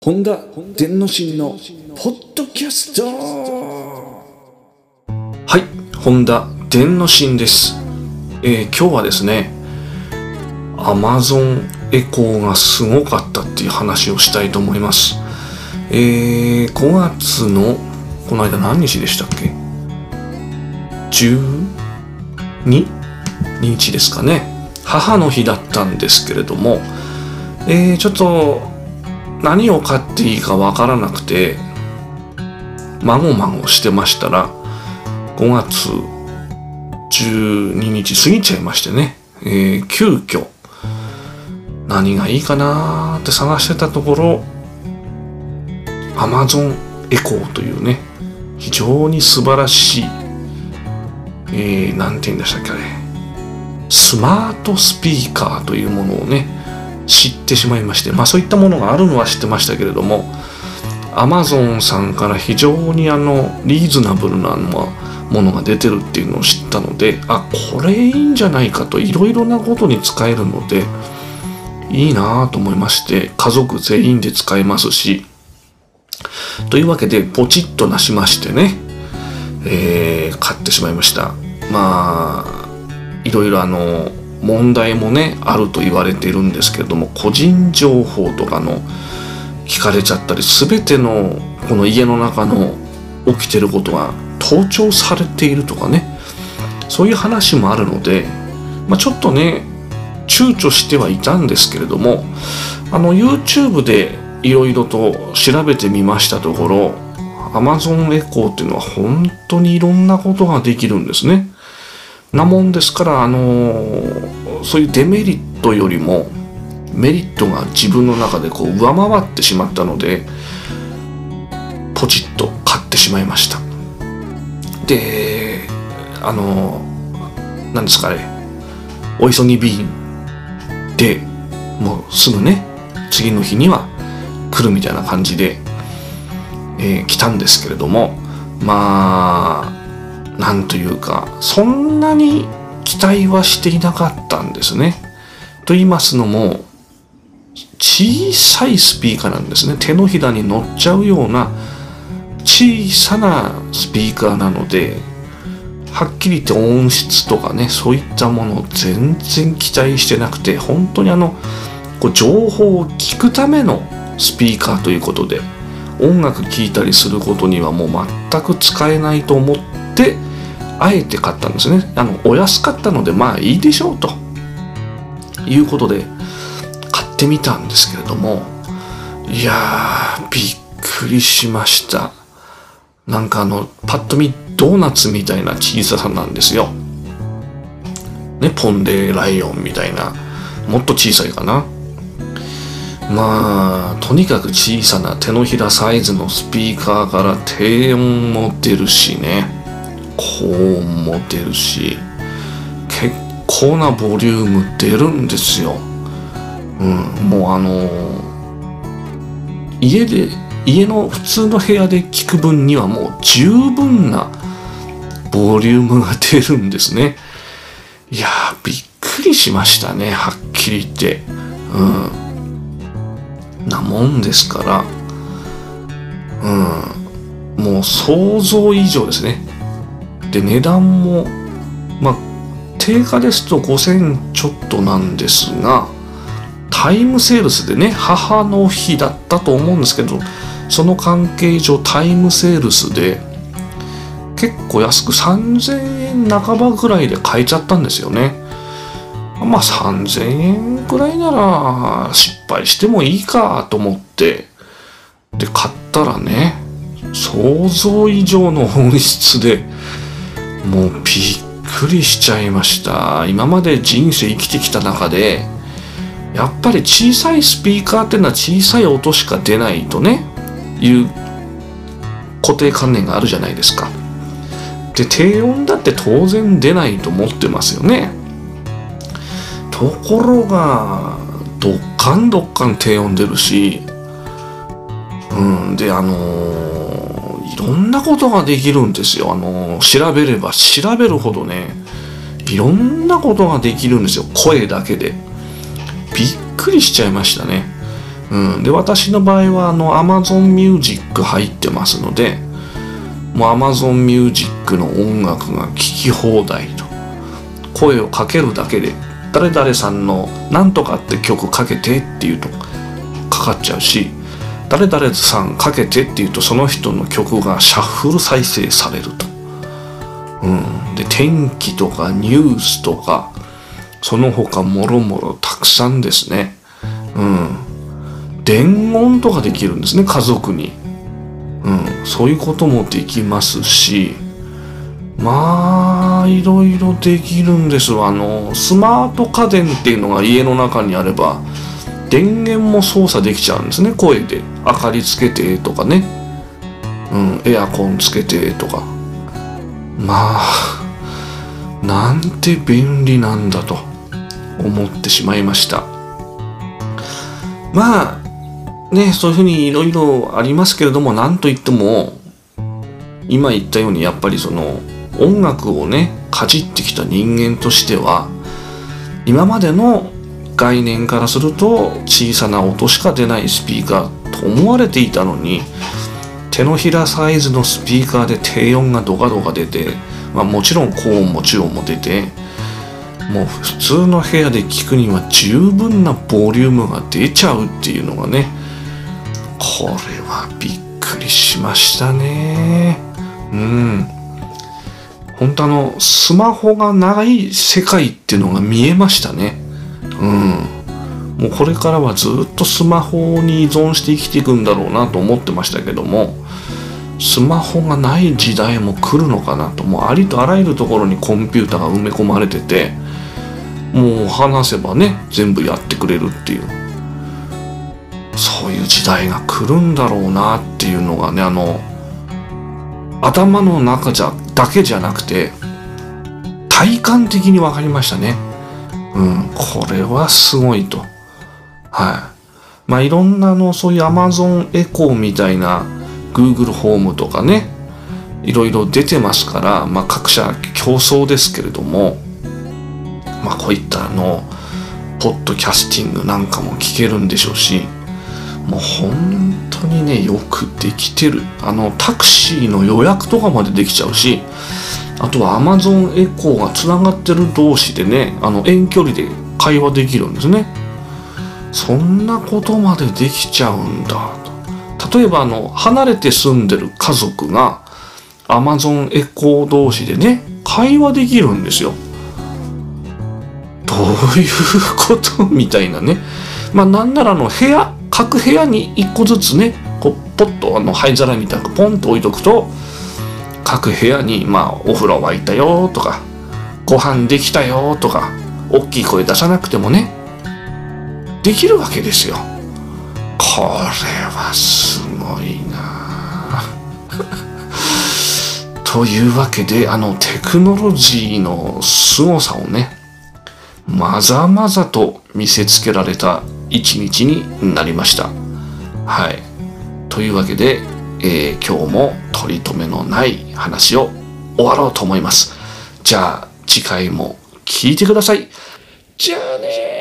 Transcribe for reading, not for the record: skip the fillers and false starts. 本田伝之進のポッドキャスト。はい、本田伝之進です。今日はですね、Amazon Echo がすごかったっていう話をしたいと思います。5月のこの間何日でしたっけ？12日ですかね。母の日だったんですけれども、ちょっと何を買っていいかわからなくてまごまごしてましたら5月12日過ぎちゃいましてね、急遽何がいいかなーって探してたところ Amazon Echo というね非常に素晴らしい、なんて言うんでしたっけあれスマートスピーカーというものをね知ってしまいまして、そういったものがあるのは知ってましたけれども、Amazon さんから非常にリーズナブルなものが出てるっていうのを知ったので、これいいんじゃないかといろいろなことに使えるので、いいなぁと思いまして、家族全員で使えますし、というわけでポチッとなしましてね、買ってしまいました。いろいろ問題もねあると言われているんですけれども個人情報とかの聞かれちゃったり全てのこの家の中の起きてることが盗聴されているとかねそういう話もあるので、ちょっとね躊躇してはいたんですけれどもYouTube でいろいろと調べてみましたところ Amazon Echo っていうのは本当にいろんなことができるんですね。なもんですから、そういうデメリットよりもメリットが自分の中で上回ってしまったのでポチッと買ってしまいました。で何ですかねお急ぎ便でもうすぐね次の日には来るみたいな感じで、来たんですけれどもなんというかそんなに期待はしていなかったんですね。と言いますのも小さいスピーカーなんですね。手のひらに乗っちゃうような小さなスピーカーなのではっきり言って音質とかねそういったものを全然期待してなくて本当に情報を聞くためのスピーカーということで音楽聴いたりすることにはもう全く使えないと思ってあえて買ったんですね。お安かったのでいいでしょうということで買ってみたんですけれどもいやーびっくりしました。パッと見ドーナツみたいな小ささなんですよ、ポンデライオンみたいなもっと小さいかなとにかく小さな手のひらサイズのスピーカーから低音も出るしね高音も出るし結構なボリューム出るんですよ、もう家の普通の部屋で聞く分にはもう十分なボリュームが出るんですね。いやーびっくりしましたねはっきり言って、なもんですから、もう想像以上ですね。で値段も定価ですと5000ちょっとなんですがタイムセールスでね母の日だったと思うんですけどその関係上タイムセールスで結構安く3000円半ばぐらいで買えちゃったんですよね。3000円ぐらいなら失敗してもいいかと思ってで買ったらね想像以上の音質でもうびっくりしちゃいました。今まで人生生きてきた中でやっぱり小さいスピーカーっていうのは小さい音しか出ないとねいう固定観念があるじゃないですか。で低音だって当然出ないと思ってますよね。ところがドッカンドッカン低音出るしでいろんなことができるんですよ。調べれば調べるほどねいろんなことができるんですよ声だけで。びっくりしちゃいましたね。で私の場合はAmazon Music 入ってますので、もう Amazon Music の音楽が聴き放題と、声をかけるだけで誰々さんのなんとかって曲かけてっていうとかかっちゃうし、誰々さんかけてっていうとその人の曲がシャッフル再生されると、で天気とかニュースとかその他もろもろたくさんですね。伝言とかできるんですね、家族に。そういうこともできますし、まあいろいろできるんですわ。スマート家電っていうのが家の中にあれば電源も操作できちゃうんですね、声で。明かりつけてとかね、エアコンつけてとか。まあなんて便利なんだと思ってしまいました。まあね、そういうふうにいろいろありますけれども、なんといっても今言ったようにやっぱり音楽をねかじってきた人間としては、今までの概念からすると小さな音しか出ないスピーカーと思われていたのに、手のひらサイズのスピーカーで低音がドカドカ出て、もちろん高音も中音も出て、もう普通の部屋で聞くには十分なボリュームが出ちゃうっていうのがね、これはびっくりしましたね。本当スマホがない世界っていうのが見えましたね。もうこれからはずっとスマホに依存して生きていくんだろうなと思ってましたけども、スマホがない時代も来るのかなと。もうありとあらゆるところにコンピューターが埋め込まれてて、もう話せばね全部やってくれるっていう、そういう時代が来るんだろうなっていうのがね、頭の中だけじゃなくて体感的に分かりましたね。これはすごいと。まあいろんなそういう Amazon Echo みたいな Google Home とかね、いろいろ出てますから、各社競争ですけれども、こういったポッドキャスティングなんかも聞けるんでしょうし、もう本当にねよくできてる。タクシーの予約とかまでできちゃうし、あとは Amazon Echo がつながってる同士でね、遠距離で会話できるんですね。そんなことまでできちゃうんだと。例えば離れて住んでる家族が Amazon Echo 同士でね会話できるんですよ。どういうことみたいなね。なんなら各部屋に1個ずつね、こうポッと灰皿みたいなポンと置いとくと、各部屋にお風呂沸いたよとかご飯できたよとか、大きい声出さなくてもねできるわけですよ。これはすごいなというわけで、テクノロジーの凄さをねまざまざと見せつけられた一日になりました。というわけで、今日も取り留めのない話を終わろうと思います。じゃあ次回も聞いてください。じゃあねー。